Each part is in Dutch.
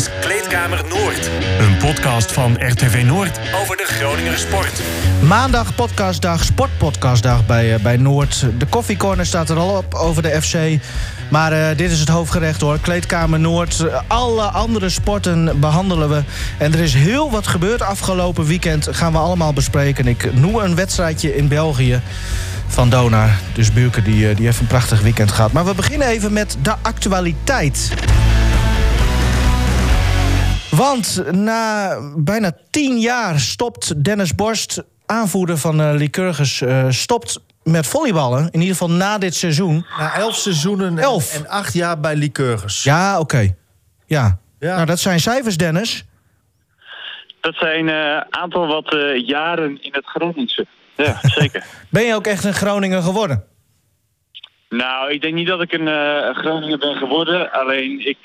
is Kleedkamer Noord. Een podcast van RTV Noord over de Groninger sport. Maandag podcastdag, sportpodcastdag bij Noord. De koffiecorner staat er al op over de FC. Maar dit is het hoofdgerecht hoor, Kleedkamer Noord. Alle andere sporten behandelen we. En er is heel wat gebeurd afgelopen weekend. Gaan we allemaal bespreken. Ik noem een wedstrijdje in België van Donar. Dus Buurke die heeft een prachtig weekend gehad. Maar we beginnen even met de actualiteit. Want na bijna 10 jaar stopt Dennis Borst, aanvoerder van Lycurgus, stopt met volleyballen. In ieder geval na dit seizoen. Na 11 seizoenen en 8 jaar bij Lycurgus. Ja, oké. Okay. Ja. Nou, dat zijn cijfers, Dennis. Dat zijn een aantal wat jaren in het Groningse. Ja, zeker. Ben je ook echt een Groninger geworden? Nou, ik denk niet dat ik een Groninger ben geworden. Alleen,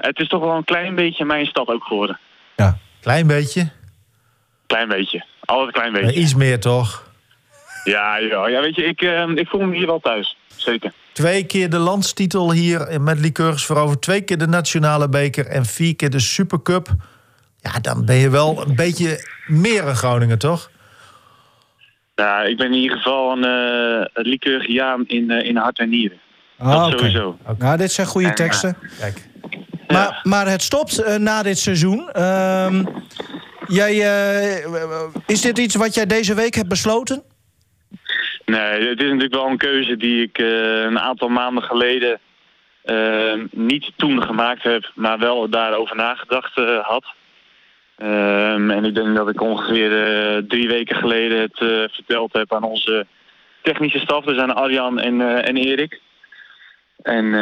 het is toch wel een klein beetje mijn stad ook geworden. Ja, klein beetje? Klein beetje. Altijd een klein beetje. Maar iets meer, toch? Ja, weet je, ik voel me hier wel thuis. Zeker. 2 keer de landstitel hier met Lycurgus voorover. 2 keer de nationale beker en 4 keer de Supercup. Ja, dan ben je wel een beetje meer een Groningen, toch? Nou, ik ben in ieder geval een Lycurgiaan in hart en nieren. Dat okay. Sowieso. Okay. Nou, dit zijn goede teksten. Kijk. Ja. Maar het stopt na dit seizoen. Is dit iets wat jij deze week hebt besloten? Nee, het is natuurlijk wel een keuze die ik een aantal maanden geleden niet toen gemaakt heb, maar wel daarover nagedacht had. En ik denk dat ik ongeveer 3 weken geleden het verteld heb aan onze technische staf, dus aan Arjan en Erik. En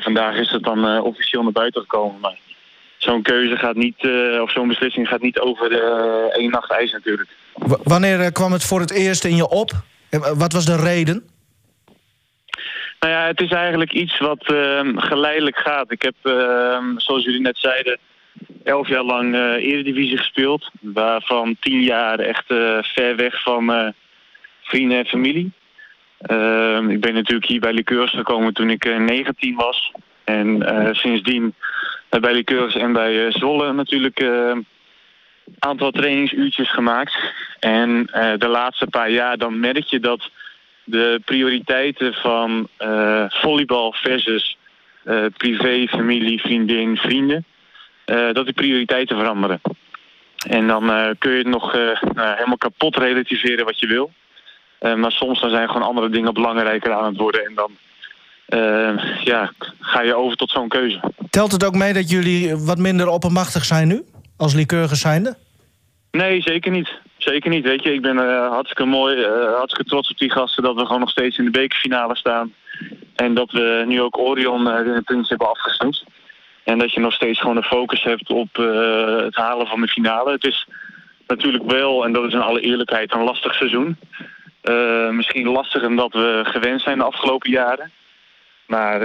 vandaag is het dan officieel naar buiten gekomen. Maar zo'n keuze gaat niet, of zo'n beslissing gaat niet over de 1 nacht ijs natuurlijk. Wanneer kwam het voor het eerst in je op? Wat was de reden? Nou ja, het is eigenlijk iets wat geleidelijk gaat. Ik heb, zoals jullie net zeiden, 11 jaar lang eredivisie gespeeld. Waarvan 10 jaar echt ver weg van vrienden en familie. Ik ben natuurlijk hier bij Lycurgus gekomen toen ik 19 was. En sindsdien bij Lycurgus en bij Zwolle natuurlijk een aantal trainingsuurtjes gemaakt. En de laatste paar jaar dan merk je dat de prioriteiten van volleybal versus privé, familie, vriendin, vrienden, dat die prioriteiten veranderen. En dan kun je het nog helemaal kapot relativeren wat je wil. Maar soms dan zijn gewoon andere dingen belangrijker aan het worden. En dan ga je over tot zo'n keuze. Telt het ook mee dat jullie wat minder oppermachtig zijn nu? Als Lycurgus zijnde? Nee, zeker niet. Zeker niet, weet je. Ik ben hartstikke mooi, hartstikke trots op die gasten dat we gewoon nog steeds in de bekerfinale staan. En dat we nu ook Orion in het puntje hebben afgesnoept. En dat je nog steeds gewoon de focus hebt op het halen van de finale. Het is natuurlijk wel, en dat is in alle eerlijkheid, een lastig seizoen. Misschien lastiger dan dat we gewend zijn de afgelopen jaren. Maar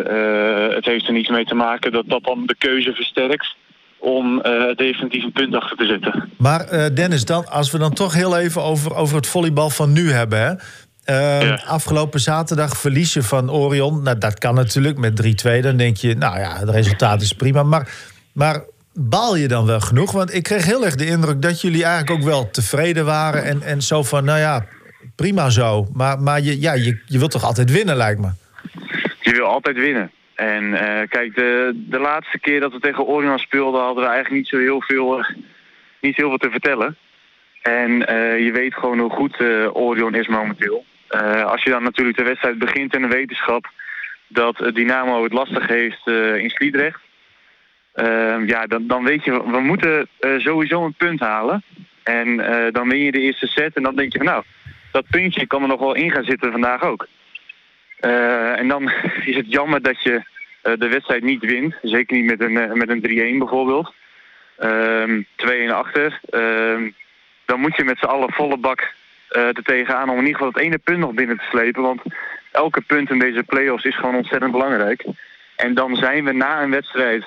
het heeft er niets mee te maken dat dan de keuze versterkt om definitief een punt achter te zetten. Maar Dennis, als we dan toch heel even over het volleybal van nu hebben. Hè? Afgelopen zaterdag verliezen van Orion. Nou, dat kan natuurlijk met 3-2. Dan denk je, nou ja, het resultaat is prima. Maar baal je dan wel genoeg? Want ik kreeg heel erg de indruk dat jullie eigenlijk ook wel tevreden waren. En zo van, nou ja, prima zo. Maar je wilt toch altijd winnen, lijkt me? Je wil altijd winnen. En kijk, de laatste keer dat we tegen Orion speelden hadden we eigenlijk niet heel veel te vertellen. En je weet gewoon hoe goed Orion is momenteel. Als je dan natuurlijk de wedstrijd begint in de wetenschap dat Dynamo het lastig heeft in Sliedrecht. Dan weet je, we moeten sowieso een punt halen. En dan win je de eerste set en dan denk je van nou, dat puntje kan er nog wel in gaan zitten vandaag ook. En dan is het jammer dat je de wedstrijd niet wint. Zeker niet met een 3-1 bijvoorbeeld. 2-1 achter. Dan moet je met z'n allen volle bak er tegenaan om in ieder geval het ene punt nog binnen te slepen. Want elke punt in deze play-offs is gewoon ontzettend belangrijk. En dan zijn we na een wedstrijd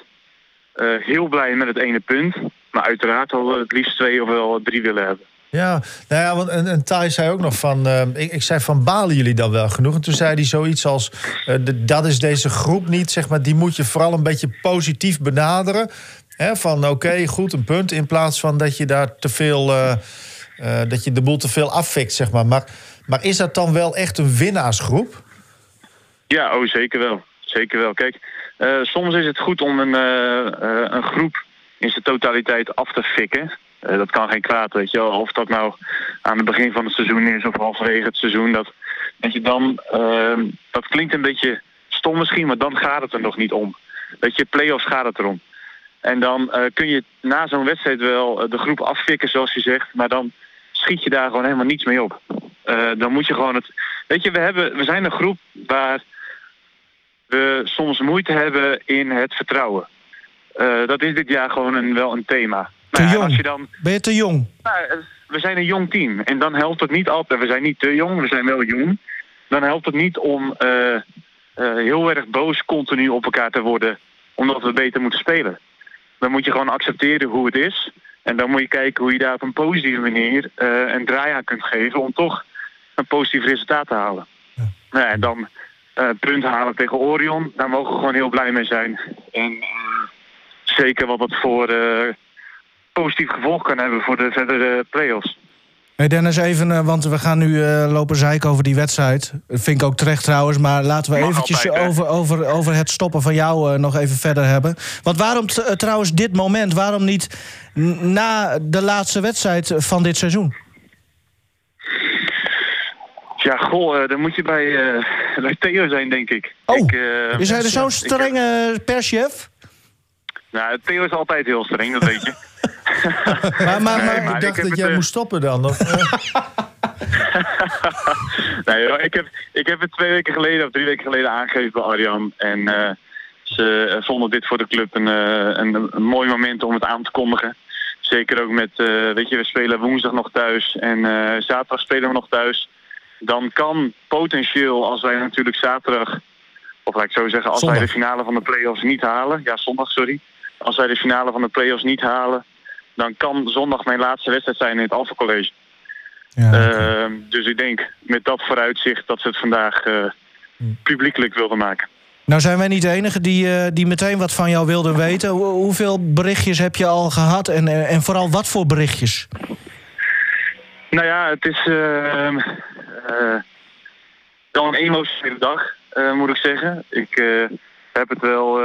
heel blij met het ene punt. Maar uiteraard hadden we het liefst 2 of wel 3 willen hebben. Ja, nou ja, want en Thijs zei ook nog van... ik zei van, balen jullie dan wel genoeg? En toen zei hij zoiets als... dat is deze groep niet, zeg maar. Die moet je vooral een beetje positief benaderen. Hè, van oké, goed, een punt. In plaats van dat je daar te veel... dat je de boel te veel afvikt, zeg maar. Maar is dat dan wel echt een winnaarsgroep? Ja, oh, zeker wel. Zeker wel. Kijk, soms is het goed om een groep in zijn totaliteit af te fikken. Dat kan geen kwaad, weet je wel. Of dat nou aan het begin van het seizoen is of halverwege het seizoen. Dat je dan, dat klinkt een beetje stom misschien, maar dan gaat het er nog niet om. Weet je, play-offs gaat het erom. En dan kun je na zo'n wedstrijd wel de groep afvikken, zoals je zegt. Maar dan schiet je daar gewoon helemaal niets mee op. Dan moet je gewoon het... Weet je, we zijn een groep waar we soms moeite hebben in het vertrouwen. Dat is dit jaar gewoon wel een thema. Te jong. Als je dan... Ben je te jong? Nou, we zijn een jong team. En dan helpt het niet altijd. We zijn niet te jong, we zijn wel jong. Dan helpt het niet om heel erg boos continu op elkaar te worden. Omdat we beter moeten spelen. Dan moet je gewoon accepteren hoe het is. En dan moet je kijken hoe je daar op een positieve manier een draai aan kunt geven... om toch een positief resultaat te halen. Ja. Nou ja, en dan punt halen tegen Orion. Daar mogen we gewoon heel blij mee zijn. En zeker wat dat voor... positief gevolg kan hebben voor de verdere play-offs. Hey Dennis, even, want we gaan nu lopen zeiken over die wedstrijd. Dat vind ik ook terecht trouwens, maar laten we eventjes over het stoppen van jou nog even verder hebben. Want waarom trouwens dit moment, waarom niet na de laatste wedstrijd van dit seizoen? Ja, goh, dan moet je bij Theo zijn, denk ik. Oh, is hij er zo'n strenge perschef? Nou, Theo is altijd heel streng, dat weet je. Maar ik dacht dat jij moest stoppen dan, of? Nee, joh, ik heb het 2 of 3 weken geleden aangegeven bij Arjan. En ze vonden dit voor de club een mooi moment om het aan te kondigen. Zeker ook met, weet je, we spelen woensdag nog thuis en zaterdag spelen we nog thuis. Dan kan potentieel, als wij natuurlijk zaterdag... Of laat ik zo zeggen, als wij de finale van de play-offs niet halen... Ja, zondag, sorry. Als wij de finale van de play-offs niet halen... dan kan zondag mijn laatste wedstrijd zijn in het Alpha College. Ja, dus ik denk, met dat vooruitzicht... dat ze het vandaag publiekelijk wilden maken. Nou zijn wij niet de enige die meteen wat van jou wilden weten. Hoeveel berichtjes heb je al gehad? En vooral wat voor berichtjes? Nou ja, het is... dan een emotionele dag... moet ik zeggen. Ik heb het wel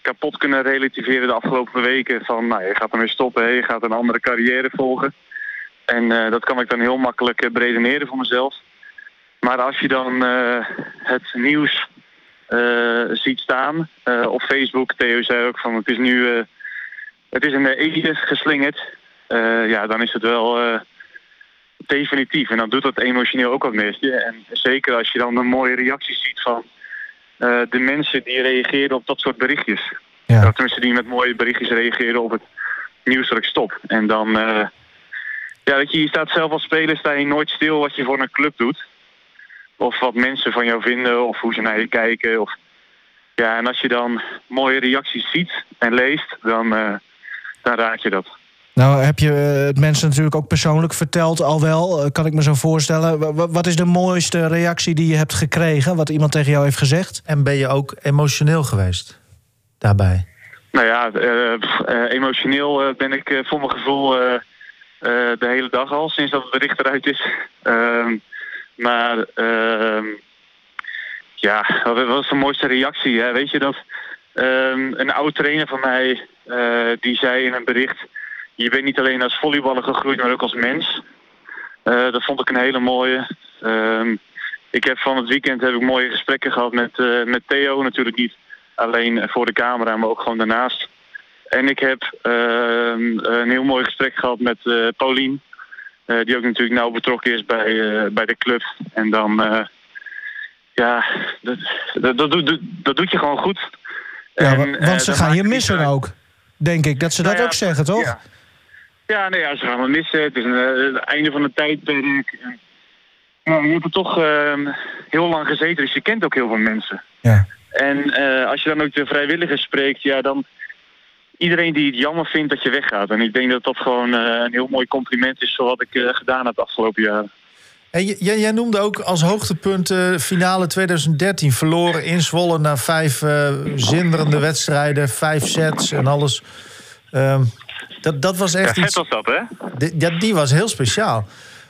kapot kunnen relativeren de afgelopen weken. Van, nou, je gaat ermee stoppen, hè? Je gaat een andere carrière volgen. En dat kan ik dan heel makkelijk beredeneren voor mezelf. Maar als je dan het nieuws ziet staan op Facebook... Theo zei ook van, het is nu het is in de ede geslingerd. Ja, dan is het wel... definitief. En dan doet dat emotioneel ook wat mis. En zeker als je dan de mooie reacties ziet van de mensen die reageren op dat soort berichtjes. Ja. Of tenminste die met mooie berichtjes reageren op het nieuws dat ik stop. En dan, ja, weet je, je staat zelf als speler, sta je nooit stil wat je voor een club doet. Of wat mensen van jou vinden, of hoe ze naar je kijken. Of... Ja, en als je dan mooie reacties ziet en leest, dan raak je dat. Nou, heb je het mensen natuurlijk ook persoonlijk verteld al wel, kan ik me zo voorstellen. Wat is de mooiste reactie die je hebt gekregen, wat iemand tegen jou heeft gezegd? En ben je ook emotioneel geweest daarbij? Nou ja, emotioneel ben ik voor mijn gevoel de hele dag al, sinds dat het bericht eruit is. Ja, wat was de mooiste reactie? Hè? Weet je dat een oud trainer van mij, die zei in een bericht... Je bent niet alleen als volleyballer gegroeid, maar ook als mens. Dat vond ik een hele mooie. Ik heb van het weekend mooie gesprekken gehad met Theo. Natuurlijk niet alleen voor de camera, maar ook gewoon daarnaast. En ik heb een heel mooi gesprek gehad met Paulien. Die ook natuurlijk nauw betrokken is bij de club. En dan, ja, dat doet je gewoon goed. Ja, en, want ze gaan je missen ook, denk ik. Dat ze dat ook zeggen, toch? Ja. Ja, nee, ja, ze gaan me missen. Het is het einde van de tijdperk. Nou, je hebt er toch heel lang gezeten, dus je kent ook heel veel mensen. Ja. En als je dan ook de vrijwilligers spreekt, ja, dan iedereen die het jammer vindt dat je weggaat. En ik denk dat dat gewoon een heel mooi compliment is voor wat ik gedaan heb de afgelopen jaren. En jij noemde ook als hoogtepunt finale 2013. Verloren in Zwolle na 5 zinderende wedstrijden. 5 sets en alles. Dat was echt iets... Vet was dat, hè? Die was heel speciaal.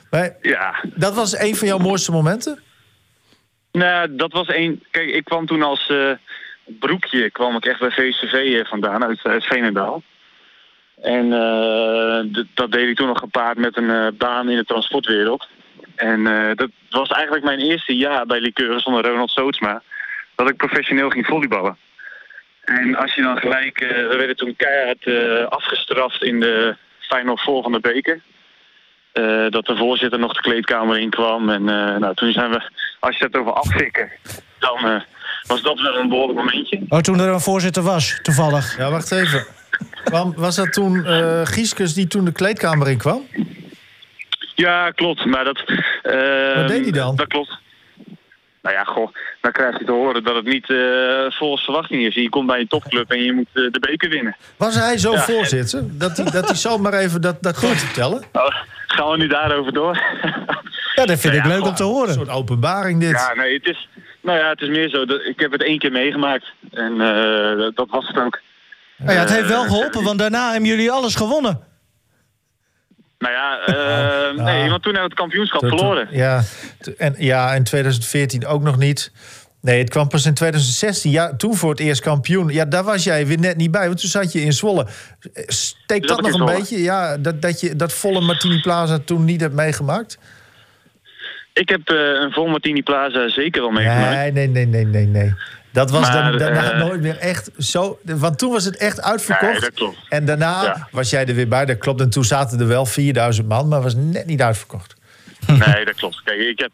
Maar ja. Dat was een van jouw mooiste momenten? Nou, dat was één... Kijk, ik kwam toen als broekje... kwam ik echt bij VCV vandaan, uit Veenendaal. En dat deed ik toen nog gepaard met een baan in de transportwereld. En dat was eigenlijk mijn eerste jaar bij Lycurgus onder Ronald Sootsma... dat ik professioneel ging volleyballen. En als je dan gelijk... we werden toen keihard afgestraft in de Final Four van de beker... dat de voorzitter nog de kleedkamer in kwam. En nou, toen zijn we, als je het over afvikken, dan was dat wel een behoorlijk momentje. Oh, toen er een voorzitter was, toevallig. Ja, wacht even. Was dat toen Gieskus die toen de kleedkamer in kwam? Ja, klopt. Maar dat... wat deed hij dan? Dat klopt. Nou ja, goh, dan krijg je te horen dat het niet volgens verwachting is. Je komt bij een topclub en je moet de beker winnen. Was hij zo voorzitter? Dat hij zomaar even dat gaat vertellen? Oh, gaan we nu daarover door? Ja, dat vind ik leuk om te horen. Een soort openbaring dit. Ja, nee, het is meer zo. Ik heb het 1 keer meegemaakt. En dat was het ook. Nou ja, het heeft wel geholpen, want daarna hebben jullie alles gewonnen. Nou ja, nee, want toen hebben we het kampioenschap verloren. Ja, in 2014 ook nog niet. Nee, het kwam pas in 2016. Ja, toen voor het eerst kampioen. Ja, daar was jij weer net niet bij, want toen zat je in Zwolle. Steekt dat nog een beetje? Ja, dat je dat volle Martini Plaza toen niet hebt meegemaakt? Ik heb een vol Martini Plaza zeker wel meegemaakt. Nee. Dat was daarna nooit meer echt zo... Want toen was het echt uitverkocht. Nee, en daarna was jij er weer bij, dat klopt. En toen zaten er wel 4000 man, maar was net niet uitverkocht. Nee, dat klopt. Kijk, ik heb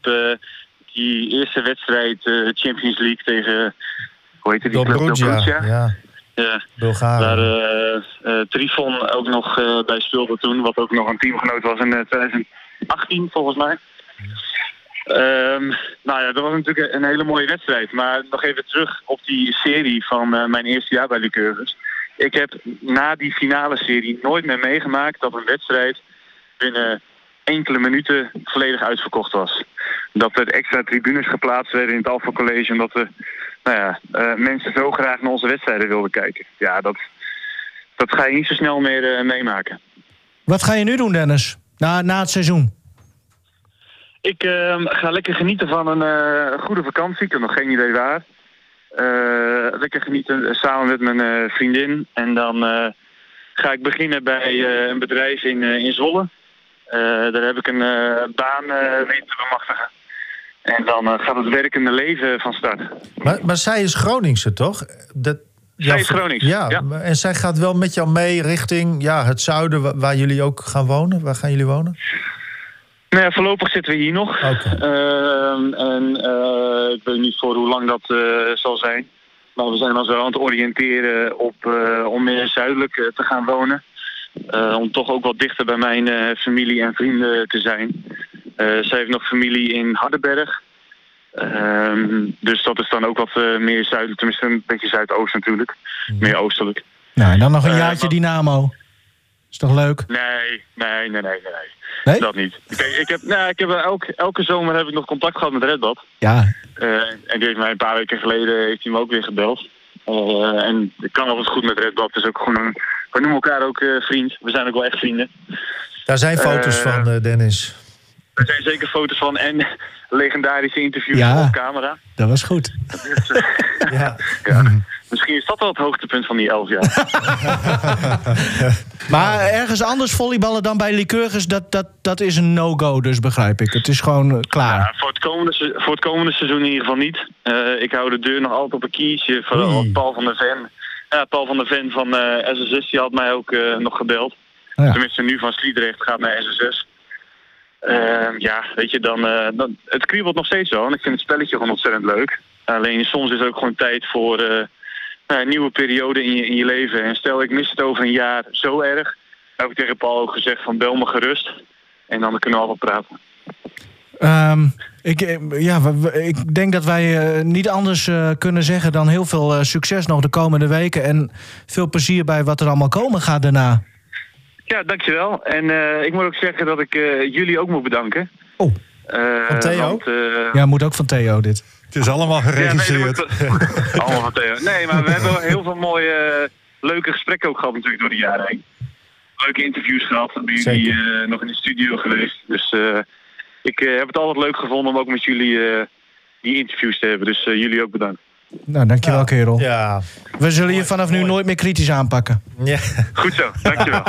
die eerste wedstrijd Champions League tegen... Hoe heet het? Dobruja. Ja. Bulgaren. Waar Trifon ook nog bij speelde toen. Wat ook nog een teamgenoot was in 2018, volgens mij. Nou ja, dat was natuurlijk een hele mooie wedstrijd. Maar nog even terug op die serie van mijn eerste jaar bij Lycurgus. Ik heb na die finale serie nooit meer meegemaakt dat een wedstrijd binnen enkele minuten volledig uitverkocht was. Dat er extra tribunes geplaatst werden in het Alpha College. En dat we, mensen zo graag naar onze wedstrijden wilden kijken. Ja, dat ga je niet zo snel meer meemaken. Wat ga je nu doen, Dennis? Na het seizoen? Ik ga lekker genieten van een goede vakantie. Ik heb nog geen idee waar. Lekker genieten samen met mijn vriendin. En dan ga ik beginnen bij een bedrijf in Zwolle. Daar heb ik een baan weten te bemachtigen. En dan gaat het werkende leven van start. Maar zij is Groningse, toch? Zij is Gronings, ja. En zij gaat wel met jou mee richting het zuiden waar jullie ook gaan wonen? Waar gaan jullie wonen? Nou ja, voorlopig zitten we hier nog. Okay. Ik weet niet voor hoe lang dat zal zijn. Maar we zijn ons wel aan het oriënteren om meer zuidelijk te gaan wonen. Om toch ook wat dichter bij mijn familie en vrienden te zijn. Zij heeft nog familie in Hardenberg. Dus dat is dan ook wat meer zuidelijk. Tenminste, een beetje zuidoost natuurlijk. Mm. Meer oostelijk. Nou, en dan nog een jaartje Dynamo. Is toch leuk? Nee. Nee? Dat niet. Ik heb elke zomer heb ik nog contact gehad met Redbad. Ja. En die heeft mij een paar weken geleden heeft hij me ook weer gebeld. En ik kan altijd goed met Redbad. Dus ook gewoon we noemen elkaar ook vriend. We zijn ook wel echt vrienden. Daar zijn foto's van, Dennis. Er zijn zeker foto's van en legendarische interviews op camera. Dat was goed. Dus, misschien is dat wel het hoogtepunt van die 11 jaar. Maar ergens anders volleyballen dan bij Lycurgus, dat is een no-go, dus begrijp ik. Het is gewoon klaar. Ja, voor het komende seizoen in ieder geval niet. Ik hou de deur nog altijd op een kiertje voor Paul van der Ven. Ja, Paul van der Ven van SSS die had mij ook nog gebeld. Ja. Tenminste, nu van Sliedrecht gaat naar SSS. Weet je, dan het kriebelt nog steeds wel. En ik vind het spelletje gewoon ontzettend leuk. Alleen soms is het ook gewoon tijd voor een nieuwe periode in je leven. En stel, ik mis het over een jaar zo erg. Dan heb ik tegen Paul ook gezegd van bel me gerust. En dan kunnen we allemaal praten. Ik denk dat wij niet anders kunnen zeggen dan heel veel succes nog de komende weken. En veel plezier bij wat er allemaal komen gaat daarna. Ja, dankjewel. En ik moet ook zeggen dat ik jullie ook moet bedanken. Oh, van Theo? Ja, moet ook van Theo dit. Het is allemaal geregisseerd. Ja, nee, allemaal van Theo. Nee, maar we hebben heel veel mooie, leuke gesprekken ook gehad natuurlijk door de jaren heen. Leuke interviews gehad. Dan ben jullie nog in de studio geweest. Dus ik heb het altijd leuk gevonden om ook met jullie die interviews te hebben. Dus jullie ook bedankt. Nou, dankjewel kerel. Ja. We zullen je vanaf nu nooit meer kritisch aanpakken. Ja. Goed zo, dankjewel.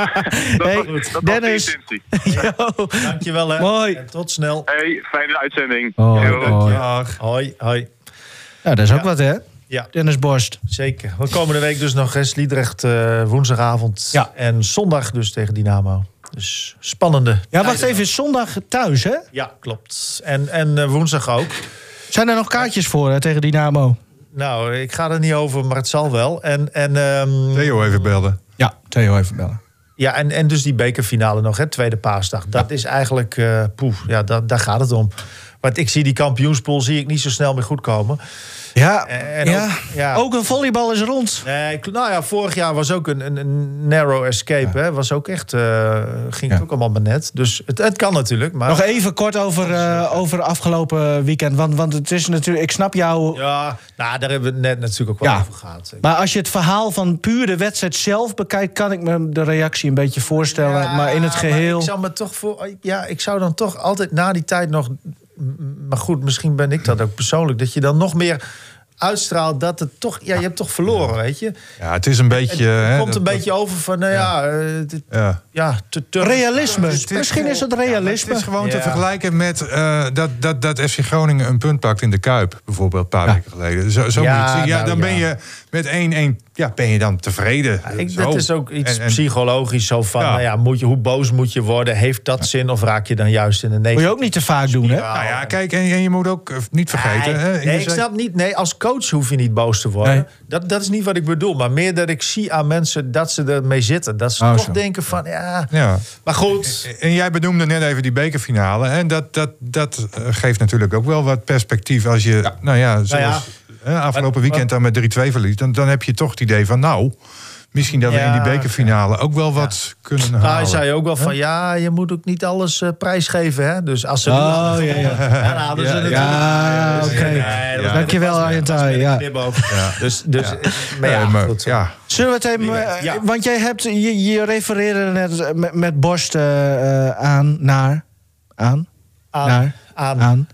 Dennis. Yo. Dankjewel hè. Mooi. En tot snel. Hey, fijne uitzending. Hoi, hoi. Nou, dat is ook wat hè. Ja. Dennis Borst. Zeker. We komende week dus nog Sliedrecht woensdagavond. Ja. En zondag dus tegen Dynamo. Dus spannende. Ja, wacht even. Zondag thuis hè? Ja, klopt. En woensdag ook. Zijn er nog kaartjes voor hè, tegen Dynamo? Nou, ik ga er niet over, maar het zal wel. Theo even bellen. Ja, Theo even bellen. Ja, en dus die bekerfinale nog, hè, tweede paasdag. Dat is eigenlijk, daar gaat het om. Want ik zie die kampioenspool niet zo snel meer goedkomen. Ja, ook een volleybal is rond. Nee, nou ja, vorig jaar was ook een narrow escape. Ja. Hè? Was ook echt, ging het ook allemaal maar net. Dus het kan natuurlijk. Maar... Nog even kort over afgelopen weekend. Want het is natuurlijk, ik snap jou... Ja, nou, daar hebben we net natuurlijk ook wel over gehad. Maar als je het verhaal van puur de wedstrijd zelf bekijkt... kan ik me de reactie een beetje voorstellen. Ja, maar in het geheel... Maar ik zou me toch ik zou dan toch altijd na die tijd nog... Maar goed, misschien ben ik dat ook persoonlijk. Dat je dan nog meer uitstraalt dat het toch... Ja, je hebt toch verloren, weet je? Ja, het is een beetje... Het komt een beetje over van, realisme. Misschien is het realisme. Het is gewoon te vergelijken met dat FC Groningen een punt pakt in de Kuip. Bijvoorbeeld een paar weken geleden. Zo moet je het zien. Dan ben je met 1-1... Ja, ben je dan tevreden? Ja, dat is ook iets psychologisch zo van... Ja. Nou ja, hoe boos moet je worden? Heeft dat zin of raak je dan juist in de negatieve? Moet je ook niet te vaak doen, hè? Nou ja, kijk, en je moet ook niet vergeten... ik snap niet... Nee, als coach hoef je niet boos te worden. Nee. Dat is niet wat ik bedoel. Maar meer dat ik zie aan mensen dat ze ermee zitten. Dat ze toch denken van, Maar goed. En jij benoemde net even die bekerfinale. En dat geeft natuurlijk ook wel wat perspectief als je... Ja. Nou ja, afgelopen weekend dan met 3-2 verlies... dan heb je toch het idee van, misschien dat we in die bekerfinale ook wel wat kunnen halen. Nou, hij zei ook wel van, je moet ook niet alles prijsgeven, hè? Dus als ze... oké. Dankjewel, Arjan. Ja. Zullen we het even... Want jij hebt... Je refereerde net met Borst aan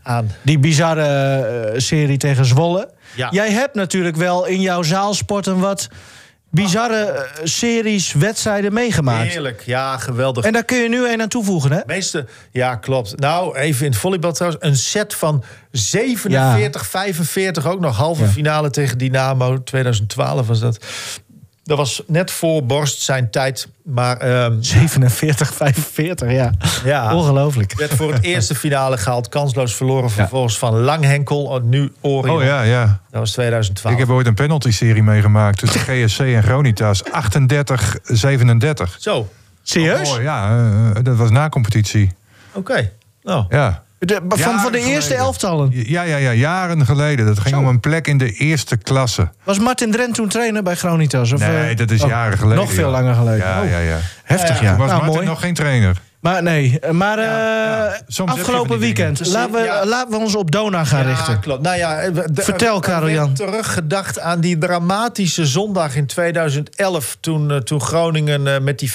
die bizarre serie tegen Zwolle. Ja. Jij hebt natuurlijk wel in jouw zaalsport een wat bizarre series wedstrijden meegemaakt. Heerlijk, ja, geweldig. En daar kun je nu een aan toevoegen, hè? Meeste, ja, klopt. Nou, even in het volleybal trouwens. Een set van 47, 45, ook nog halve finale tegen Dynamo. 2012 was dat. Dat was net voor Borst zijn tijd, maar... 47, 45, ongelooflijk. Werd voor het eerste finale gehaald, kansloos verloren vervolgens van Langhenkel, nu Orion. Oh ja. Dat was 2012. Ik heb ooit een penalty-serie meegemaakt tussen GSC en Gronitas, 38, 37. Zo, serieus? Oh, ja, dat was na competitie. Oké, Ja. Van de eerste elftallen? Ja, jaren geleden. Dat ging om een plek in de eerste klasse. Was Martin Drent toen trainer bij Gronitas? Of nee, dat is jaren geleden. Nog veel langer geleden. Ja. Heftig, ja. Toen was Martin nog geen trainer. Afgelopen weekend. Laten we ons op Donar gaan richten. Klopt. Nou ja, vertel, Karel-Jan. Teruggedacht aan die dramatische zondag in 2011... toen Groningen met die 5-1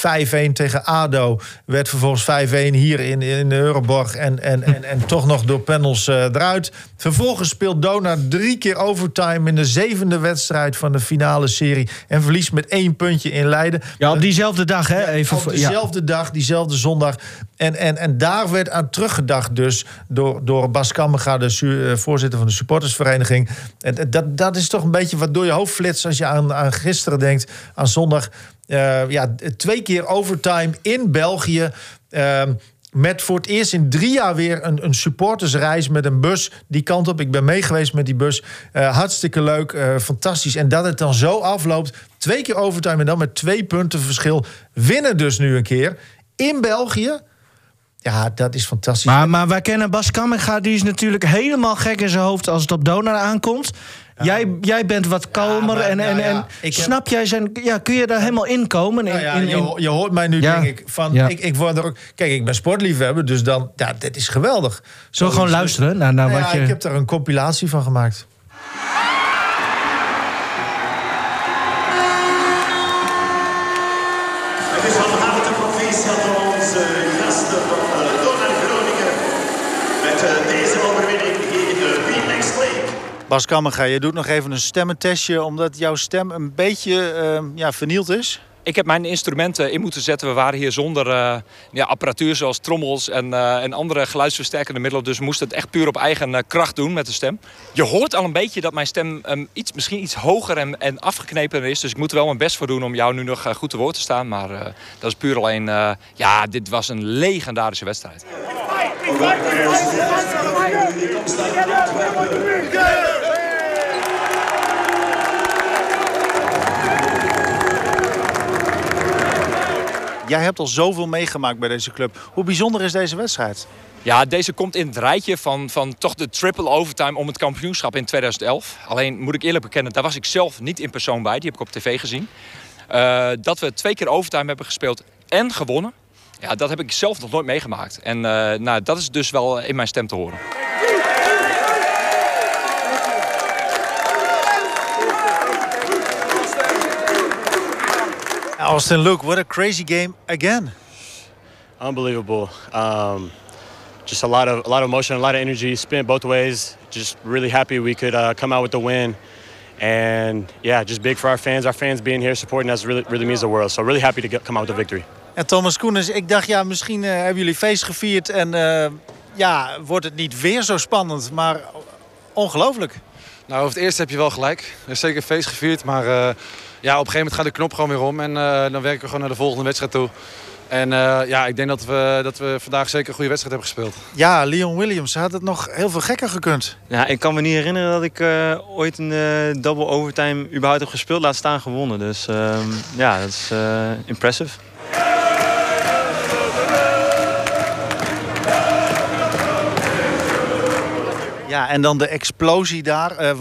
tegen ADO... werd vervolgens 5-1 hier in de Euroborg... en toch nog door panels eruit. Vervolgens speelt Donar 3 keer overtime... in de 7e wedstrijd van de finale serie... en verliest met 1 puntje in Leiden. Ja, op diezelfde dag, hè? Even op diezelfde dag, diezelfde zondag... En daar werd aan teruggedacht dus door Bas Kamminga, de voorzitter van de supportersvereniging. En dat is toch een beetje wat door je hoofd flitst als je aan gisteren denkt, aan zondag. 2 keer overtime in België. Met voor het eerst in 3 jaar weer een supportersreis met een bus die kant op. Ik ben meegeweest met die bus. Hartstikke leuk, fantastisch. En dat het dan zo afloopt. 2 keer overtime en dan met 2 punten verschil. Winnen dus nu een keer. In België. Ja, dat is fantastisch. Maar wij kennen Bas Kamminga, die is natuurlijk helemaal gek in zijn hoofd als het op Donar aankomt. Jij bent wat kalmer snap jij zijn... Ja, kun je daar helemaal in komen? Je hoort mij nu, denk ik. Ik word er ook, kijk, ik ben sportliefhebber, dus dan... Ja, dit is geweldig. Zo gewoon luisteren naar wat je... Ik heb daar een compilatie van gemaakt. Het is van harte feest voor onze gasten van Donar Groningen. Met deze overwinning in de BNXT League. Bas Kamminga, je doet nog even een stemmentestje omdat jouw stem een beetje vernield is. Ik heb mijn instrumenten in moeten zetten. We waren hier zonder apparatuur zoals trommels en andere geluidsversterkende middelen. Dus we moesten het echt puur op eigen kracht doen met de stem. Je hoort al een beetje dat mijn stem misschien iets hoger en afgeknepen is. Dus ik moet er wel mijn best voor doen om jou nu nog goed te woord te staan. Maar dat is puur alleen... dit was een legendarische wedstrijd. Jij hebt al zoveel meegemaakt bij deze club. Hoe bijzonder is deze wedstrijd? Ja, deze komt in het rijtje van toch de triple overtime om het kampioenschap in 2011. Alleen moet ik eerlijk bekennen, daar was ik zelf niet in persoon bij. Die heb ik op tv gezien. Dat we 2 keer overtime hebben gespeeld en gewonnen. Ja, dat heb ik zelf nog nooit meegemaakt. En dat is dus wel in mijn stem te horen. Austin, Luke, what a crazy game again! Unbelievable. Just a lot of emotion, a lot of energy, spent both ways. Just really happy we could come out with the win, and yeah, just big for our fans. Our fans being here supporting us really means the world. So really happy to come out with the victory. En Thomas Koenens, ik dacht misschien hebben jullie feest gevierd en wordt het niet weer zo spannend, maar ongelooflijk. Nou, over het eerst heb je wel gelijk. Er is zeker feest gevierd, maar op een gegeven moment gaat de knop gewoon weer om. En dan werken we gewoon naar de volgende wedstrijd toe. En ik denk dat we vandaag zeker een goede wedstrijd hebben gespeeld. Ja, Leon Williams, had het nog heel veel gekker gekund. Ja, ik kan me niet herinneren dat ik ooit een double overtime überhaupt heb gespeeld. Laat staan gewonnen. Dus dat is impressive. Ja, en dan de explosie daar.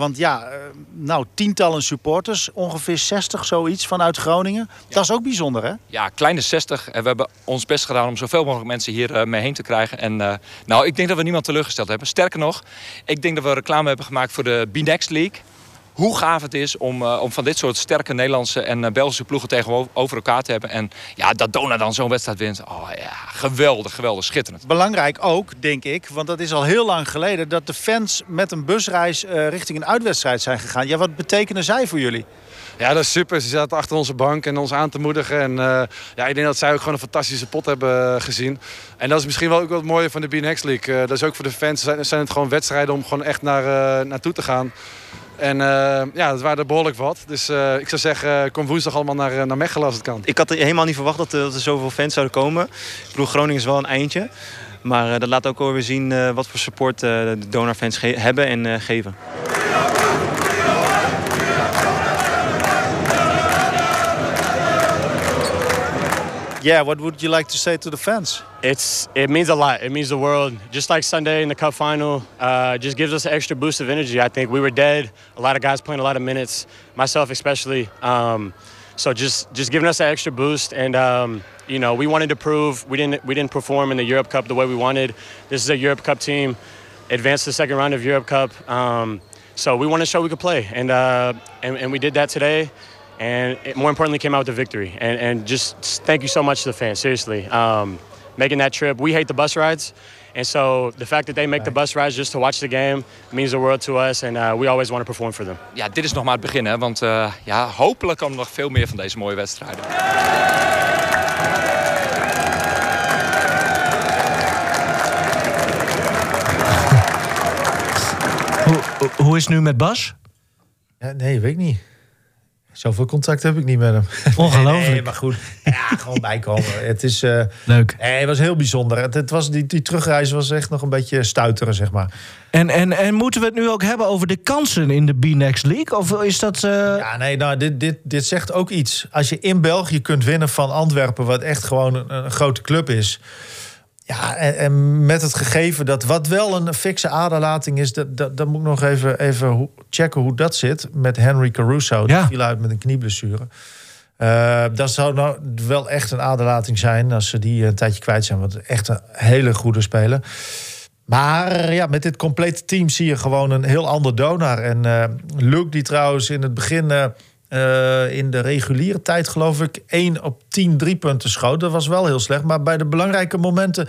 Tientallen supporters, ongeveer 60 zoiets vanuit Groningen. Ja. Dat is ook bijzonder, hè? Ja, kleine 60. En we hebben ons best gedaan om zoveel mogelijk mensen hier mee heen te krijgen. En ik denk dat we niemand teleurgesteld hebben. Sterker nog, ik denk dat we reclame hebben gemaakt voor de BNXT League. Hoe gaaf het is om van dit soort sterke Nederlandse en Belgische ploegen tegenover elkaar te hebben. En dat Donar dan zo'n wedstrijd wint. Oh ja, geweldig, schitterend. Belangrijk ook, denk ik, want dat is al heel lang geleden... dat de fans met een busreis richting een uitwedstrijd zijn gegaan. Ja, wat betekenen zij voor jullie? Ja, dat is super. Ze zaten achter onze bank en ons aan te moedigen. En ik denk dat zij ook gewoon een fantastische pot hebben gezien. En dat is misschien wel ook wat mooie van de BNXT League. Dat is ook voor de fans. Zijn het gewoon wedstrijden om gewoon echt naartoe te gaan. En dat waren er behoorlijk wat. Dus ik zou zeggen, kom woensdag allemaal naar Mechelen als het kan. Ik had helemaal niet verwacht dat er zoveel fans zouden komen. Ik bedoel, Groningen is wel een eindje. Maar dat laat ook alweer zien wat voor support de Donar-fans hebben en geven. Yeah, what would you like to say to the fans? It means a lot. It means the world. Just like Sunday in the Cup final, just gives us an extra boost of energy. I think we were dead. A lot of guys playing a lot of minutes, myself especially. So just giving us an extra boost. And we wanted to prove we didn't perform in the Europe Cup the way we wanted. This is a Europe Cup team, advanced to the second round of Europe Cup. So we wanted to show we could play, and we did that today. And it, more importantly, came out with a victory. And just thank you so much to the fans, seriously. Making that trip. We hate the bus rides. And so the fact that they make the bus rides just to watch the game means the world to us. And we always want to perform for them. Ja, dit is nog maar het begin, hè. Want hopelijk komen er nog veel meer van deze mooie wedstrijden. Hoe is het nu met Bas? Ja, nee, weet ik niet. Zoveel contact heb ik niet met hem. Ongelooflijk. Nee, maar goed. Ja, gewoon bijkomen. Het is... leuk. Nee, het was heel bijzonder. Het was, die terugreis was echt nog een beetje stuiteren, zeg maar. En moeten we het nu ook hebben over de kansen in de BNXT League? Of is dat... Ja, nee, nou, dit zegt ook iets. Als je in België kunt winnen van Antwerpen... wat echt gewoon een grote club is... Ja, en met het gegeven dat wat wel een fikse aderlating is... dat moet ik nog even checken hoe dat zit met Henry Caruso. Die viel uit met een knieblessure. Dat zou nou wel echt een aderlating zijn als ze die een tijdje kwijt zijn. Want echt een hele goede speler. Maar ja, met dit complete team zie je gewoon een heel ander Donar. En Luke, die trouwens in het begin... in de reguliere tijd geloof ik 1 op 10 driepunten schoot. Dat was wel heel slecht. Maar bij de belangrijke momenten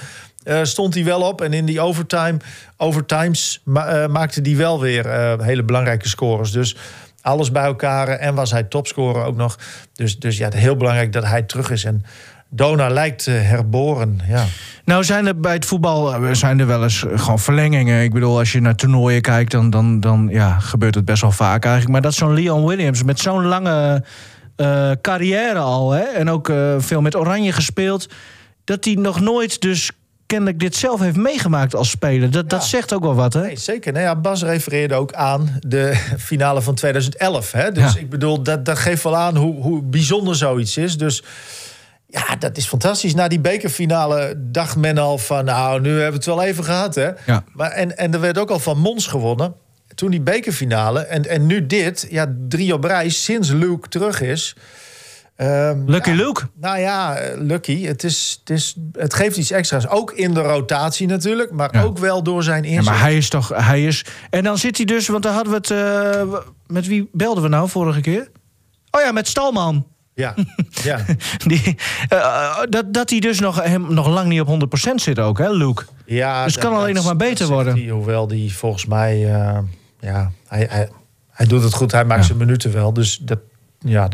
stond hij wel op. En in die overtimes maakte hij wel weer hele belangrijke scores. Dus alles bij elkaar. En was hij topscorer ook nog. Dus ja, heel belangrijk dat hij terug is. En Donar lijkt herboren, ja. Nou zijn er bij het voetbal wel eens gewoon verlengingen. Ik bedoel, als je naar toernooien kijkt, dan ja, gebeurt het best wel vaak eigenlijk. Maar dat zo'n Leon Williams met zo'n lange carrière al... Hè, en ook veel met Oranje gespeeld... dat hij nog nooit dus kennelijk dit zelf heeft meegemaakt als speler. Dat zegt ook wel wat, hè? Nee, zeker. Nou ja, Bas refereerde ook aan de finale van 2011. Hè? Dus ja. Ik bedoel, dat geeft wel aan hoe bijzonder zoiets is. Dus... ja, dat is fantastisch. Na die bekerfinale dacht men al van... nou, nu hebben we het wel even gehad, hè? Ja. Maar, en er werd ook al van Mons gewonnen. Toen die bekerfinale. En nu dit, ja, 3 op rij, sinds Luke terug is. Lucky ja, Luke. Nou ja, lucky. Het geeft iets extra's. Ook in de rotatie natuurlijk, maar ook wel door zijn inzet. Ja, maar hij is toch... En dan zit hij dus, want daar hadden we het... met wie belden we nou vorige keer? Oh ja, met Stalman. Ja, ja. Dat hij dus nog lang niet op 100% zit ook, hè, Luke? Ja, dus het kan alleen nog maar beter worden. Hij, hoewel die volgens mij... hij doet het goed, hij maakt zijn minuten wel. Dus dat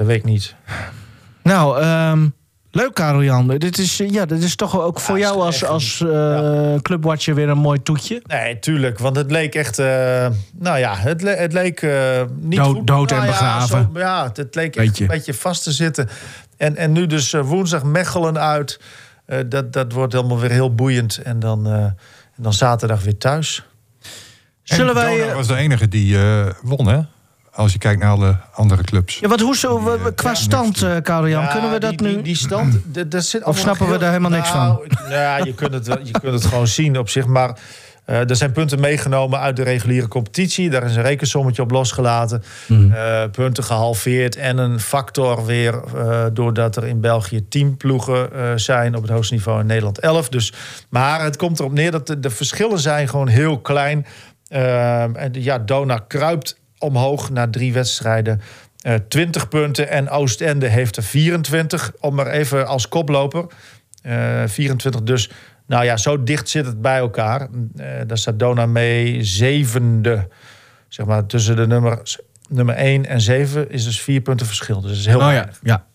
weet ik niet. Nou, leuk, Karel-Jan. Dit is toch ook voor jou als clubwatcher weer een mooi toetje? Nee, tuurlijk. Want het leek echt... het leek niet goed. Dood en begraven. Ja, het leek echt een beetje vast te zitten. En nu dus woensdag Mechelen uit. Dat wordt helemaal weer heel boeiend. En dan zaterdag weer thuis. Donar was de enige die won, hè? Als je kijkt naar alle andere clubs. Ja, want hoezo, qua stand, Karel-Jan, kunnen we dat nu... Die stand, zit of snappen we daar helemaal niks van? Nou, je kunt het gewoon zien op zich. Maar er zijn punten meegenomen uit de reguliere competitie. Daar is een rekensommetje op losgelaten. Punten gehalveerd. En een factor weer doordat er in België 10 ploegen zijn... op het hoogste niveau, in Nederland 11. Dus, maar het komt erop neer dat de verschillen zijn gewoon heel klein. Donar kruipt... omhoog naar 3 wedstrijden, 20 punten. En Oostende heeft er 24, om maar even als koploper. 24 dus. Nou ja, zo dicht zit het bij elkaar. Daar staat Donar mee 7e. Zeg maar tussen de nummer 1 en 7 is dus 4 punten verschil. Dus dat is heel weinig. Ja.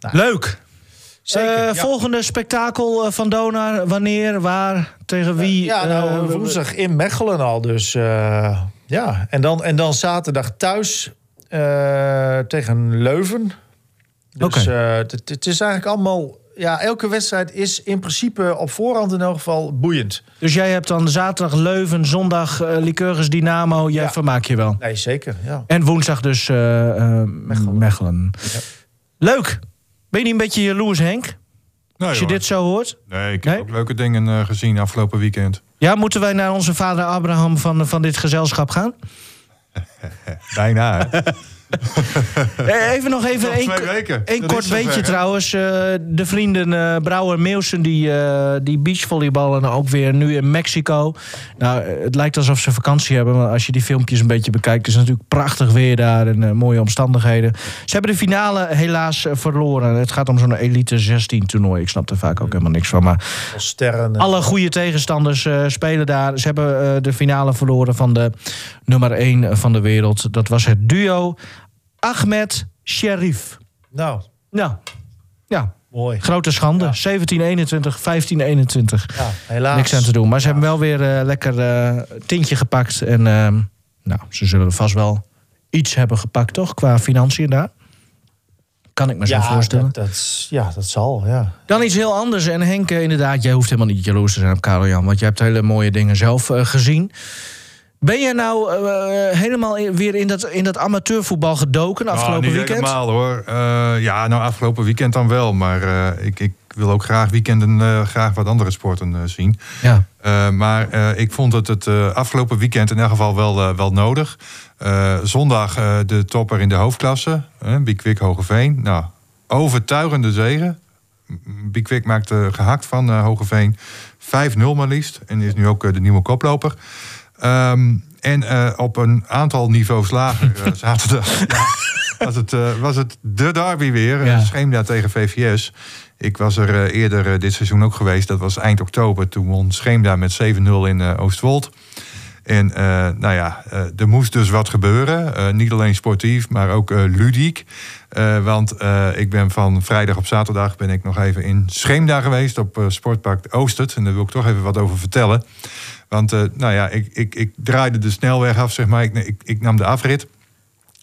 Nou. Leuk! Zeker, volgende spektakel van Donar. Wanneer, waar, tegen wie? Woensdag in Mechelen al dus... ja, en dan zaterdag thuis tegen Leuven. Dus het is eigenlijk allemaal... Ja, elke wedstrijd is in principe op voorhand in elk geval boeiend. Dus jij hebt dan zaterdag Leuven, zondag Lycurgus Dynamo. Jij vermaakt je wel. Nee, zeker, ja. En woensdag dus Mechelen. Ja. Leuk. Ben je niet een beetje jaloers, Henk? Nou, als je dit zo hoort? Nee, ik heb ook leuke dingen gezien afgelopen weekend. Ja, moeten wij naar onze vader Abraham van dit gezelschap gaan? Bijna, hè? Even nog één kort weetje trouwens. De vrienden Brouwer-Meelsen die beachvolleyballen ook weer nu in Mexico. Nou, het lijkt alsof ze vakantie hebben. Maar als je die filmpjes een beetje bekijkt... is het natuurlijk prachtig weer daar en mooie omstandigheden. Ze hebben de finale helaas verloren. Het gaat om zo'n elite 16 toernooi. Ik snap er vaak ook helemaal niks van. Maar sterren, alle goede tegenstanders spelen daar. Ze hebben de finale verloren van de nummer 1 van de wereld. Dat was het duo... Ahmed Sherif. Nou, ja. Mooi. Grote schande. Ja. 17-21, 15-21. Ja, helaas. Niks aan te doen. Maar ze hebben wel weer lekker tintje gepakt. En ze zullen vast wel iets hebben gepakt, toch? Qua financiën daar. Kan ik me zo voorstellen. Dat zal, ja. Dan iets heel anders. En Henk, inderdaad, jij hoeft helemaal niet jaloers te zijn op Karel-Jan. Want jij hebt hele mooie dingen zelf gezien. Ben jij nou helemaal weer in dat amateurvoetbal gedoken afgelopen weekend? Niet helemaal, hoor. Afgelopen weekend dan wel. Maar ik wil ook graag weekenden graag wat andere sporten zien. Ja. Maar ik vond het afgelopen weekend in elk geval wel nodig. Zondag de topper in de hoofdklasse. Bikwik Hogeveen. Nou, overtuigende zege. Bikwik maakt gehakt van Hogeveen. 5-0 maar liefst. En is nu ook de nieuwe koploper. En op een aantal niveaus lager zaterdag... ja. Was het de derby weer. Ja. Scheemda tegen VVS. Ik was er eerder dit seizoen ook geweest. Dat was eind oktober. Toen won Scheemda met 7-0 in Oostwold. En er moest dus wat gebeuren. Niet alleen sportief, maar ook ludiek. Want ik ben van vrijdag op zaterdag... ben ik nog even in Scheemda geweest op Sportpark Oostert. En daar wil ik toch even wat over vertellen. Want ik draaide de snelweg af, zeg maar. Ik nam de afrit.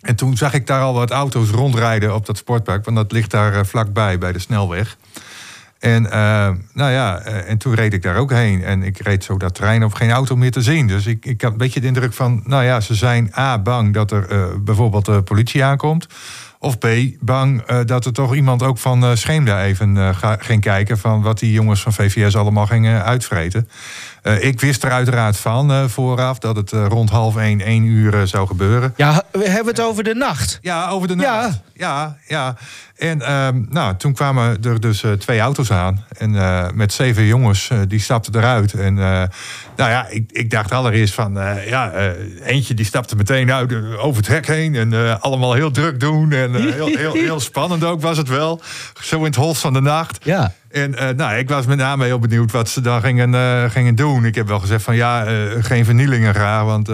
En toen zag ik daar al wat auto's rondrijden op dat sportpark. Want dat ligt daar vlakbij, bij de snelweg. En en toen reed ik daar ook heen. En ik reed zo dat terrein op geen auto meer te zien. Dus ik had een beetje de indruk van... ze zijn A, bang dat er bijvoorbeeld de politie aankomt. Of B, bang dat er toch iemand ook van Scheemda even ging kijken... van wat die jongens van VVS allemaal gingen uitvreten. Ik wist er uiteraard van vooraf dat het rond 12:30, 13:00 zou gebeuren. Ja, we hebben het over de nacht. Ja, over de nacht. Ja. En toen kwamen er dus twee auto's aan. En met 7 jongens, die stapten eruit. En ik dacht allereerst van... eentje die stapte meteen uit over het hek heen. En allemaal heel druk doen. En heel spannend ook was het wel. Zo in het holst van de nacht. Ja. En ik was met name heel benieuwd wat ze dan gingen doen. Ik heb wel gezegd van geen vernielingen graag. Want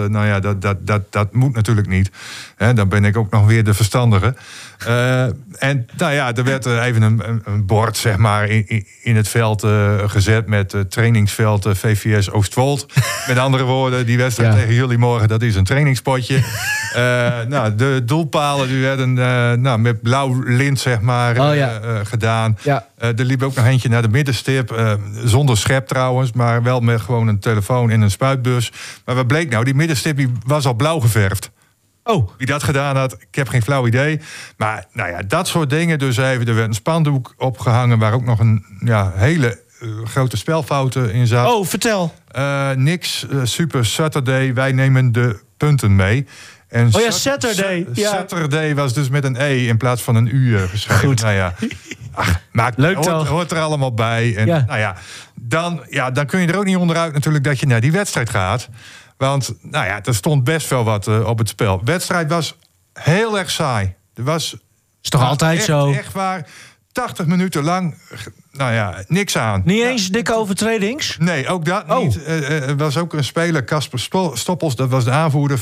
dat moet natuurlijk niet. He, dan ben ik ook nog weer de verstandige. Er werd even een bord zeg maar in het veld gezet... met trainingsveld VVS Oostwold. Met andere woorden, die wedstrijd tegen jullie morgen... dat is een trainingspotje. De doelpalen die werden met blauw lint zeg maar gedaan... Ja. Er liep ook nog eentje naar de middenstip. Zonder schep trouwens, maar wel met gewoon een telefoon en een spuitbus. Maar wat bleek nou? Die middenstip die was al blauw geverfd. Oh. Wie dat gedaan had, ik heb geen flauw idee. Maar dat soort dingen. Dus even, er werd een spandoek opgehangen... waar ook nog een hele grote spelfouten in zat. Oh, vertel. Super Saturday, wij nemen de punten mee... En Saturday. Saturday was dus met een E in plaats van een U geschreven. Goed. Leuk hoort er allemaal bij. En dan kun je er ook niet onderuit natuurlijk dat je naar die wedstrijd gaat. Want er stond best wel wat op het spel. De wedstrijd was heel erg saai. Er was is toch altijd echt, zo? Echt waar. 80 minuten lang, niks aan. Niet eens dikke overtredings? Nee, ook dat niet. Er was ook een speler, Kasper Stoppels, dat was de aanvoerder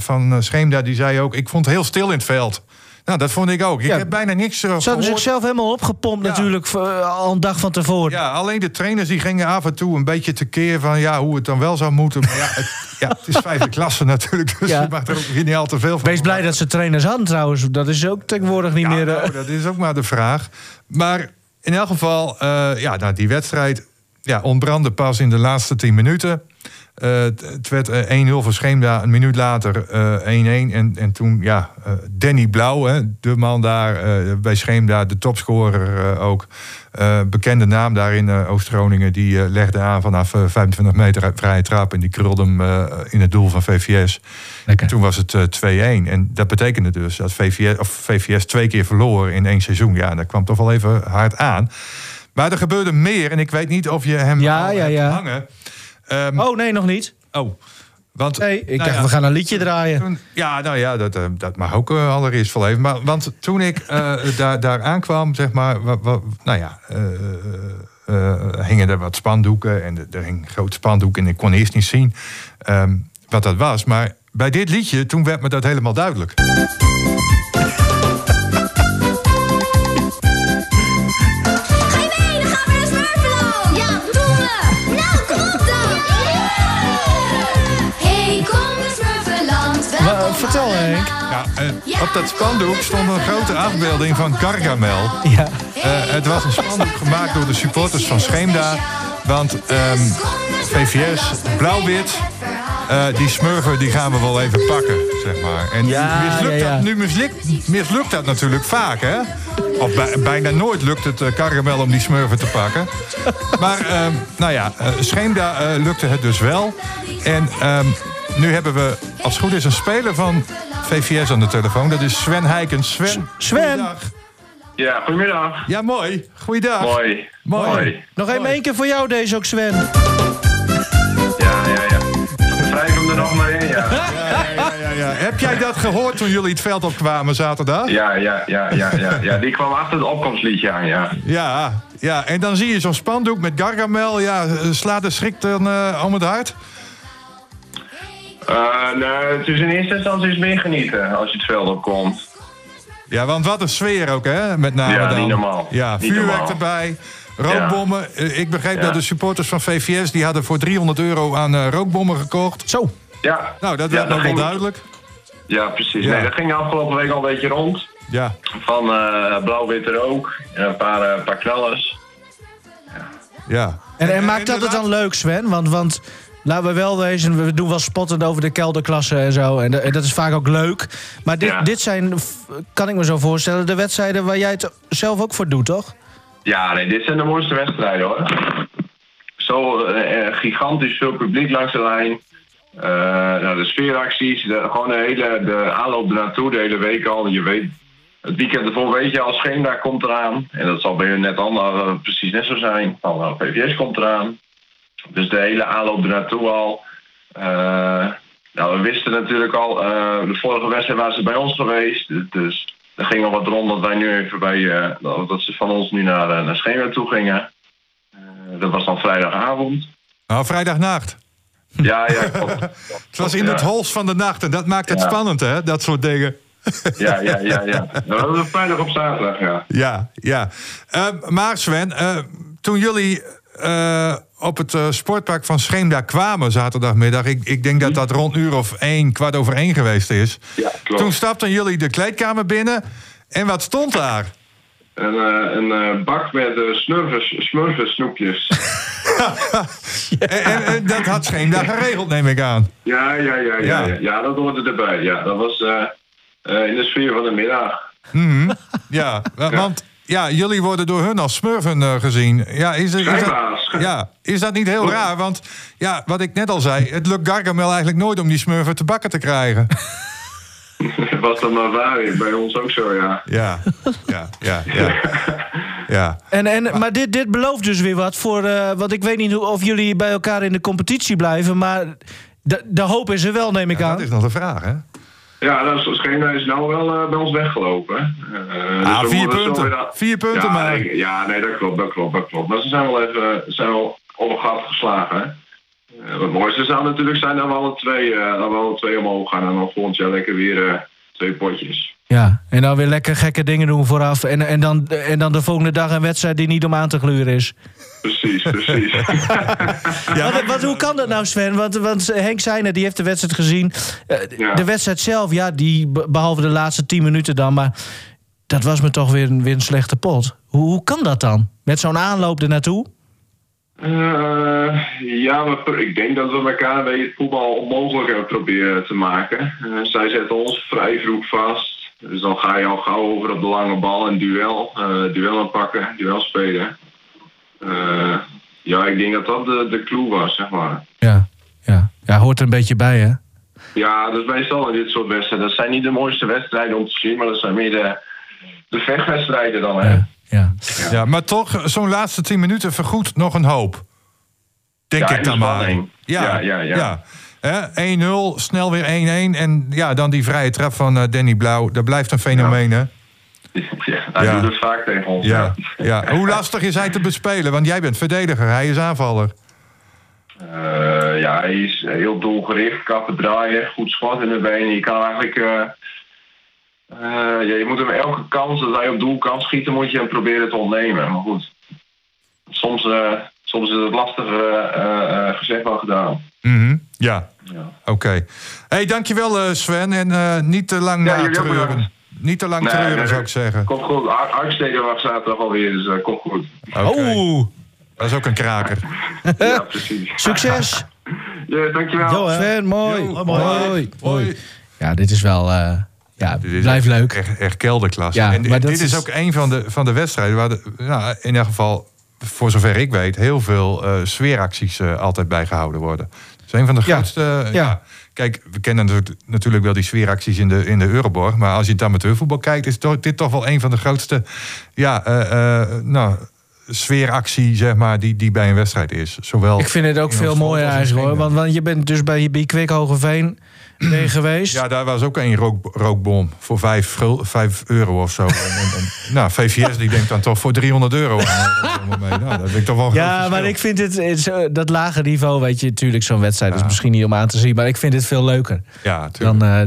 van Scheemda... die zei ook, ik vond het heel stil in het veld. Nou, dat vond ik ook. Ik heb bijna niks gehoord. Ze hadden zichzelf helemaal opgepompt natuurlijk al een dag van tevoren. Ja, alleen de trainers die gingen af en toe een beetje tekeer van... hoe het dan wel zou moeten. Maar het is 5e klasse natuurlijk, dus je mag er ook niet al te veel van. Wees blij dat ze trainers hadden trouwens. Dat is ook tegenwoordig niet meer... Nou, dat is ook maar de vraag. Maar in elk geval, die wedstrijd ontbrandde pas in de laatste 10 minuten... het werd 1-0 voor Scheemda, een minuut later 1-1. En toen, Danny Blauw, de man daar bij Scheemda, de topscorer ook. Bekende naam daar in Oost-Groningen. Die legde aan vanaf 25 meter uit vrije trap. En die krulde hem in het doel van VVS. Toen was het 2-1. En dat betekende dus dat VVS 2 keer verloor in 1 seizoen. Ja, dat kwam toch wel even hard aan. Maar er gebeurde meer. En ik weet niet of je hem hebt hangen... nee, nog niet. Oh, want... Nee, ik dacht, we gaan een liedje draaien. Toen, dat mag ook allereerst wel even. Maar, want toen ik daar aankwam, zeg maar... hingen er wat spandoeken. En er hing een groot spandoek en ik kon eerst niet zien wat dat was. Maar bij dit liedje, toen werd me dat helemaal duidelijk. Vertel, Henk. Op dat spandoek stond een grote afbeelding van Gargamel. Ja. Het was een spandoek gemaakt door de supporters van Scheemda. Want VVS, blauw-wit, die Smurfen die gaan we wel even pakken, zeg maar. En mislukt dat natuurlijk vaak, hè? Of bijna nooit lukt het Karamel om die Smurfen te pakken. Maar nou ja, Scheemda lukte het dus wel. En nu hebben we, als het goed is, een speler van VVS aan de telefoon. Dat is Sven Heikens. Sven! Goedendag. Ja, goedemiddag. Ja, mooi. Goeiedag. Mooi. Nog even één keer voor jou deze ook, Sven. Ja. Schrijf hem er nog maar in, ja. Ja. Heb jij dat gehoord toen jullie het veld opkwamen zaterdag? Ja. Die kwam achter het opkomstliedje aan, ja. Ja. En dan zie je zo'n spandoek met Gargamel. Ja, slaat de schrik dan om het hart? Nou, het is in eerste instantie meer genieten als je het veld opkomt. Ja, want wat een sfeer ook, hè? Met name dan. Ja, niet normaal. Ja, vuurwerk erbij, rookbommen. Ja. Ik begreep dat de supporters van VVS... die hadden voor €300 aan rookbommen gekocht. Zo. Ja. Nou, dat werd nog wel duidelijk. Ja, precies. Ja. Nee, dat ging de afgelopen week al een beetje rond. Ja. Van blauw-witte rook en een paar knallers. Ja. En maakt dat het dan leuk, Sven? Want laten we wel wezen, we doen wel spottend over de kelderklassen en zo. En dat is vaak ook leuk. Maar dit zijn, kan ik me zo voorstellen, de wedstrijden waar jij het zelf ook voor doet, toch? Ja, nee, dit zijn de mooiste wedstrijden, hoor. Zo gigantisch veel publiek langs de lijn. De sfeeracties, gewoon de aanloop ernaartoe, de hele week al. Je weet, het weekend ervoor weet je al, Scheemda komt eraan. En dat zal bij hun net precies net zo zijn. PVS komt eraan. Dus de hele aanloop ernaartoe al. We wisten natuurlijk al, de vorige wedstrijd waren ze bij ons geweest. Dus er ging al wat rond dat wij nu even dat ze van ons nu naar Scheemda toe gingen. Dat was dan vrijdagavond. Nou, vrijdagnacht. Ja, klopt. Het was in het hols van de nacht en dat maakt het spannend, hè? Dat soort dingen. Ja. Dat was een vrijdag op zaterdag, ja. Ja. Maar Sven, toen jullie op het sportpark van Scheemda kwamen zaterdagmiddag... ik denk dat rond uur of 1, kwart over 1 geweest is. Ja, klopt. Toen stapten jullie de kleedkamer binnen en wat stond daar? Een bak met smurfensnoepjes. En dat had Scheemda geregeld, neem ik aan. Ja. Ja, dat hoorde erbij. Ja, dat was in de sfeer van de middag. Mm-hmm. Ja, want jullie worden door hun als smurfen gezien. Ja, is dat niet heel raar? Want wat ik net al zei, het lukt Gargamel eigenlijk nooit om die smurfen te bakken te krijgen. Dat was dan maar waar, bij ons ook zo, ja. Ja. Maar dit belooft dus weer wat voor... want ik weet niet of jullie bij elkaar in de competitie blijven... maar de hoop is er wel, neem ik aan. Dat is nog de vraag, hè? Ja, Scheemda is nou wel bij ons weggelopen. 4 punten. 4 punten maar. Nee, dat klopt. Maar ze zijn wel op een gat geslagen, hè? Het mooiste zou natuurlijk zijn dat we alle twee omhoog gaan... en dan volgend jaar lekker weer 2 potjes. Ja, en dan weer lekker gekke dingen doen vooraf... en dan de volgende dag een wedstrijd die niet om aan te gluren is. Precies. Hoe kan dat nou, Sven? Want Henk Seijner, die heeft de wedstrijd gezien. De wedstrijd zelf, die behalve de laatste 10 minuten dan... maar dat was me toch weer een slechte pot. Hoe kan dat dan? Met zo'n aanloop ernaartoe? Maar ik denk dat we elkaar bij het voetbal onmogelijk hebben proberen te maken. Zij zetten ons vrij vroeg vast. Dus dan ga je al gauw over op de lange bal en duel spelen. Ik denk dat de clue was, zeg maar. Ja, hoort er een beetje bij, hè? Ja, dat is meestal in dit soort wedstrijden. Dat zijn niet de mooiste wedstrijden om te zien, maar dat zijn meer de vechtwedstrijden dan, hè? Ja, maar toch, zo'n laatste 10 minuten vergoedt nog een hoop. Denk ik dan maar. Ja. 1-0, snel weer 1-1. En dan die vrije trap van Danny Blauw. Dat blijft een fenomeen, hè? Hij doet het vaak tegen ons. Ja. Hoe lastig is hij te bespelen? Want jij bent verdediger, hij is aanvaller. Hij is heel doelgericht, kappen draaien, goed schot in de benen. Je kan eigenlijk... je moet hem elke kans dat hij op doel kan schieten, moet je hem proberen te ontnemen. Maar goed, soms is het lastiger gezegd wel gedaan. Mm-hmm. Ja. Oké. Hey, dankjewel Sven en niet te lang natreuren. Niet te lang treuren, zou ik zeggen. Komt goed. Hartstikke wacht zaterdag alweer, dus komt goed. Okay. Dat is ook een kraker. Ja, precies. Succes! Ja, dankjewel. Sven, mooi. Ja, dit is wel... Ja, blijf leuk. Echt kelderklasse. Ja, en dit is ook een van de wedstrijden waar in ieder geval, voor zover ik weet, heel veel sfeeracties altijd bijgehouden worden. Dat is een van de grootste... Ja. Kijk, we kennen natuurlijk wel die sfeeracties in de Euroborg. Maar als je het amateurvoetbal kijkt, is dit toch wel een van de grootste sfeeractie, zeg maar, die bij een wedstrijd is. Zowel ik vind het ook veel mooier eigenlijk, hoor. Want je bent dus bij Kwik Hogeveen geweest. Ja, daar was ook een rookbom voor €5 of zo. VVS die denkt dan toch voor €300 aan. Dat vind ik toch wel maar ik vind het dat lage niveau, weet je, natuurlijk zo'n wedstrijd is misschien niet om aan te zien, maar ik vind het veel leuker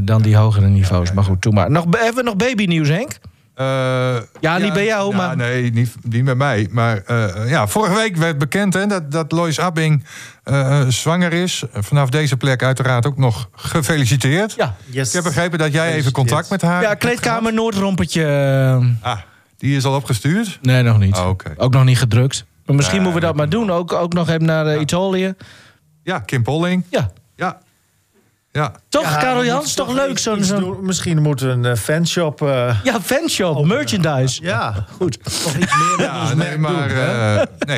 dan die hogere niveaus. Maar goed, toe maar. Hebben we nog babynieuws, Henk? Niet bij jou, maar... nee, niet bij mij. Maar vorige week werd bekend dat Lois Abbing zwanger is. Vanaf deze plek uiteraard ook nog gefeliciteerd. Ja. Yes. Ik heb begrepen dat jij even contact met haar... Ja, kleedkamer Noordrompertje. Die is al opgestuurd? Nee, nog niet. Oh, okay. Ook nog niet gedrukt. Maar misschien moeten we dat maar doen. Ook nog even naar Italië. Ja, Kim Polling. Ja. Toch, Karel Jans? Toch leuk? Misschien moet een fanshop... fanshop, openen. Merchandise. Ja, goed. Toch iets meer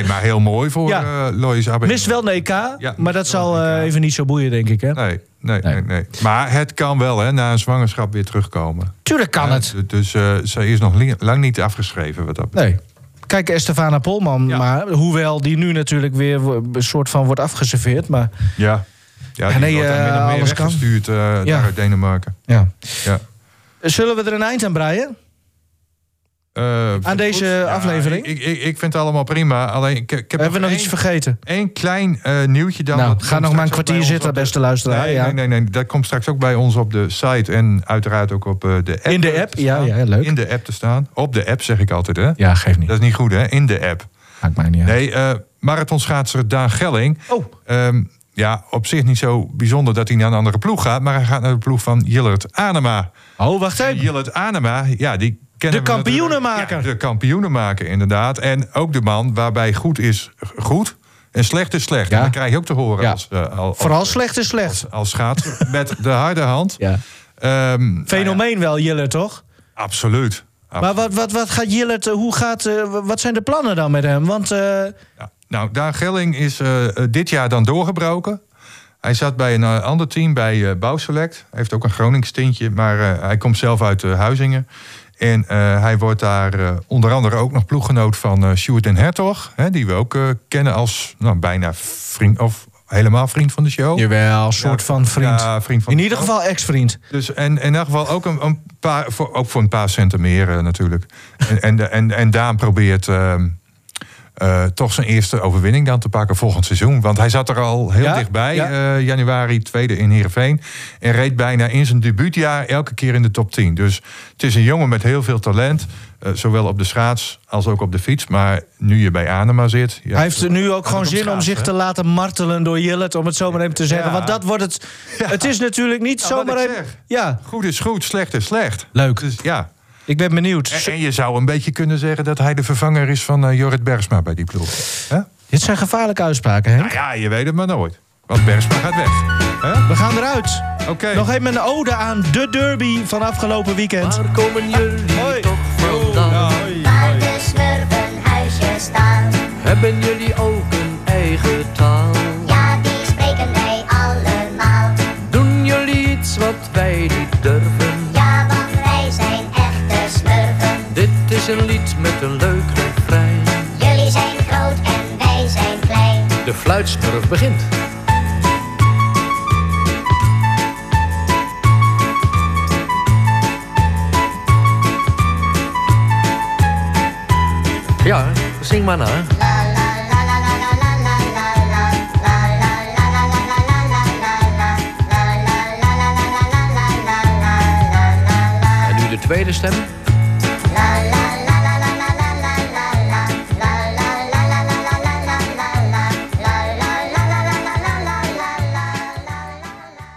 maar heel mooi voor Lois Abbing. Mist wel een EK, maar dat zal even niet zo boeien, denk ik. Hè? Nee. Maar het kan wel, hè, na een zwangerschap weer terugkomen. Tuurlijk kan het. Dus zij is nog lang niet afgeschreven wat dat betreft. Nee. Kijk, Estefana Polman, maar hoewel die nu natuurlijk weer een soort van wordt afgeserveerd, maar... Ja. Ja, die wordt dan min of meer weggestuurd naar Denemarken. Ja. Zullen we er een eind aan breien? Aan deze aflevering? Ik vind het allemaal prima. Alleen, hebben we nog iets vergeten? Eén klein nieuwtje dan. Ga nog maar een kwartier zitten, beste luisteraar. Nee, dat komt straks ook bij ons op de site. En uiteraard ook op de app. In de app, ja, leuk. In de app te staan. Op de app zeg ik altijd, hè? Ja, geeft niet. Dat is niet goed, hè? In de app. Maakt mij niet uit. Nee, marathonschaatser Daan Gelling. Oh. Ja, op zich niet zo bijzonder dat hij naar een andere ploeg gaat, maar hij gaat naar de ploeg van Jillert Anema. Oh, wacht even. Jillert Anema, die kennen we. De kampioenenmaker. Ja, de kampioenenmaker, inderdaad. En ook de man waarbij goed is goed en slecht is slecht. Ja. En dat krijg je ook te horen. Ja. Vooral slecht is slecht. Als schaatser met de harde hand. Ja. Fenomeen wel, Jillert, toch? Absoluut. Maar wat gaat Jillert, wat zijn de plannen dan met hem? Want... Nou, Daan Gelling is dit jaar dan doorgebroken. Hij zat bij een ander team, bij Bouwselect. Hij heeft ook een Gronings tintje, maar hij komt zelf uit Huizingen. En hij wordt daar onder andere ook nog ploeggenoot van Sjoerd den Hertog. Hè, die we ook kennen als bijna vriend, of helemaal vriend van de show. Jawel, soort van vriend. Ja, vriend van in ieder geval ex-vriend. Dus, en in ieder geval ook een paar, voor een paar centen meer natuurlijk. En Daan probeert... toch zijn eerste overwinning dan te pakken volgend seizoen. Want hij zat er al heel dichtbij. Ja. Januari 2e in Heerenveen. En reed bijna in zijn debuutjaar elke keer in de top 10. Dus het is een jongen met heel veel talent. Zowel op de schaats als ook op de fiets. Maar nu je bij Anema zit... Ja, hij heeft er nu ook gewoon zin om zich te laten martelen door Jillert. Om het zomaar even te zeggen. Want dat wordt het... Ja. Het is natuurlijk niet zomaar even... Ja. Goed is goed, slecht is slecht. Leuk. Dus, ik ben benieuwd. En je zou een beetje kunnen zeggen dat hij de vervanger is van Jorrit Bergsma bij die ploeg. Huh? Dit zijn gevaarlijke uitspraken, hè? Nou ja, je weet het maar nooit. Want Bergsma gaat weg. Huh? We gaan eruit. Okay. Nog even een ode aan de derby van afgelopen weekend. Waar komen jullie toch vandaan? Waar de Smurfenhuisjes staan. Hebben jullie ook een eigen taal? Ja, die spreken wij allemaal. Doen jullie iets wat wij niet durven? Dit is een lied met een leuk refrein. Jullie zijn groot en wij zijn klein. De fluitsmurf begint. Ja, zing maar na. En nu de tweede stem.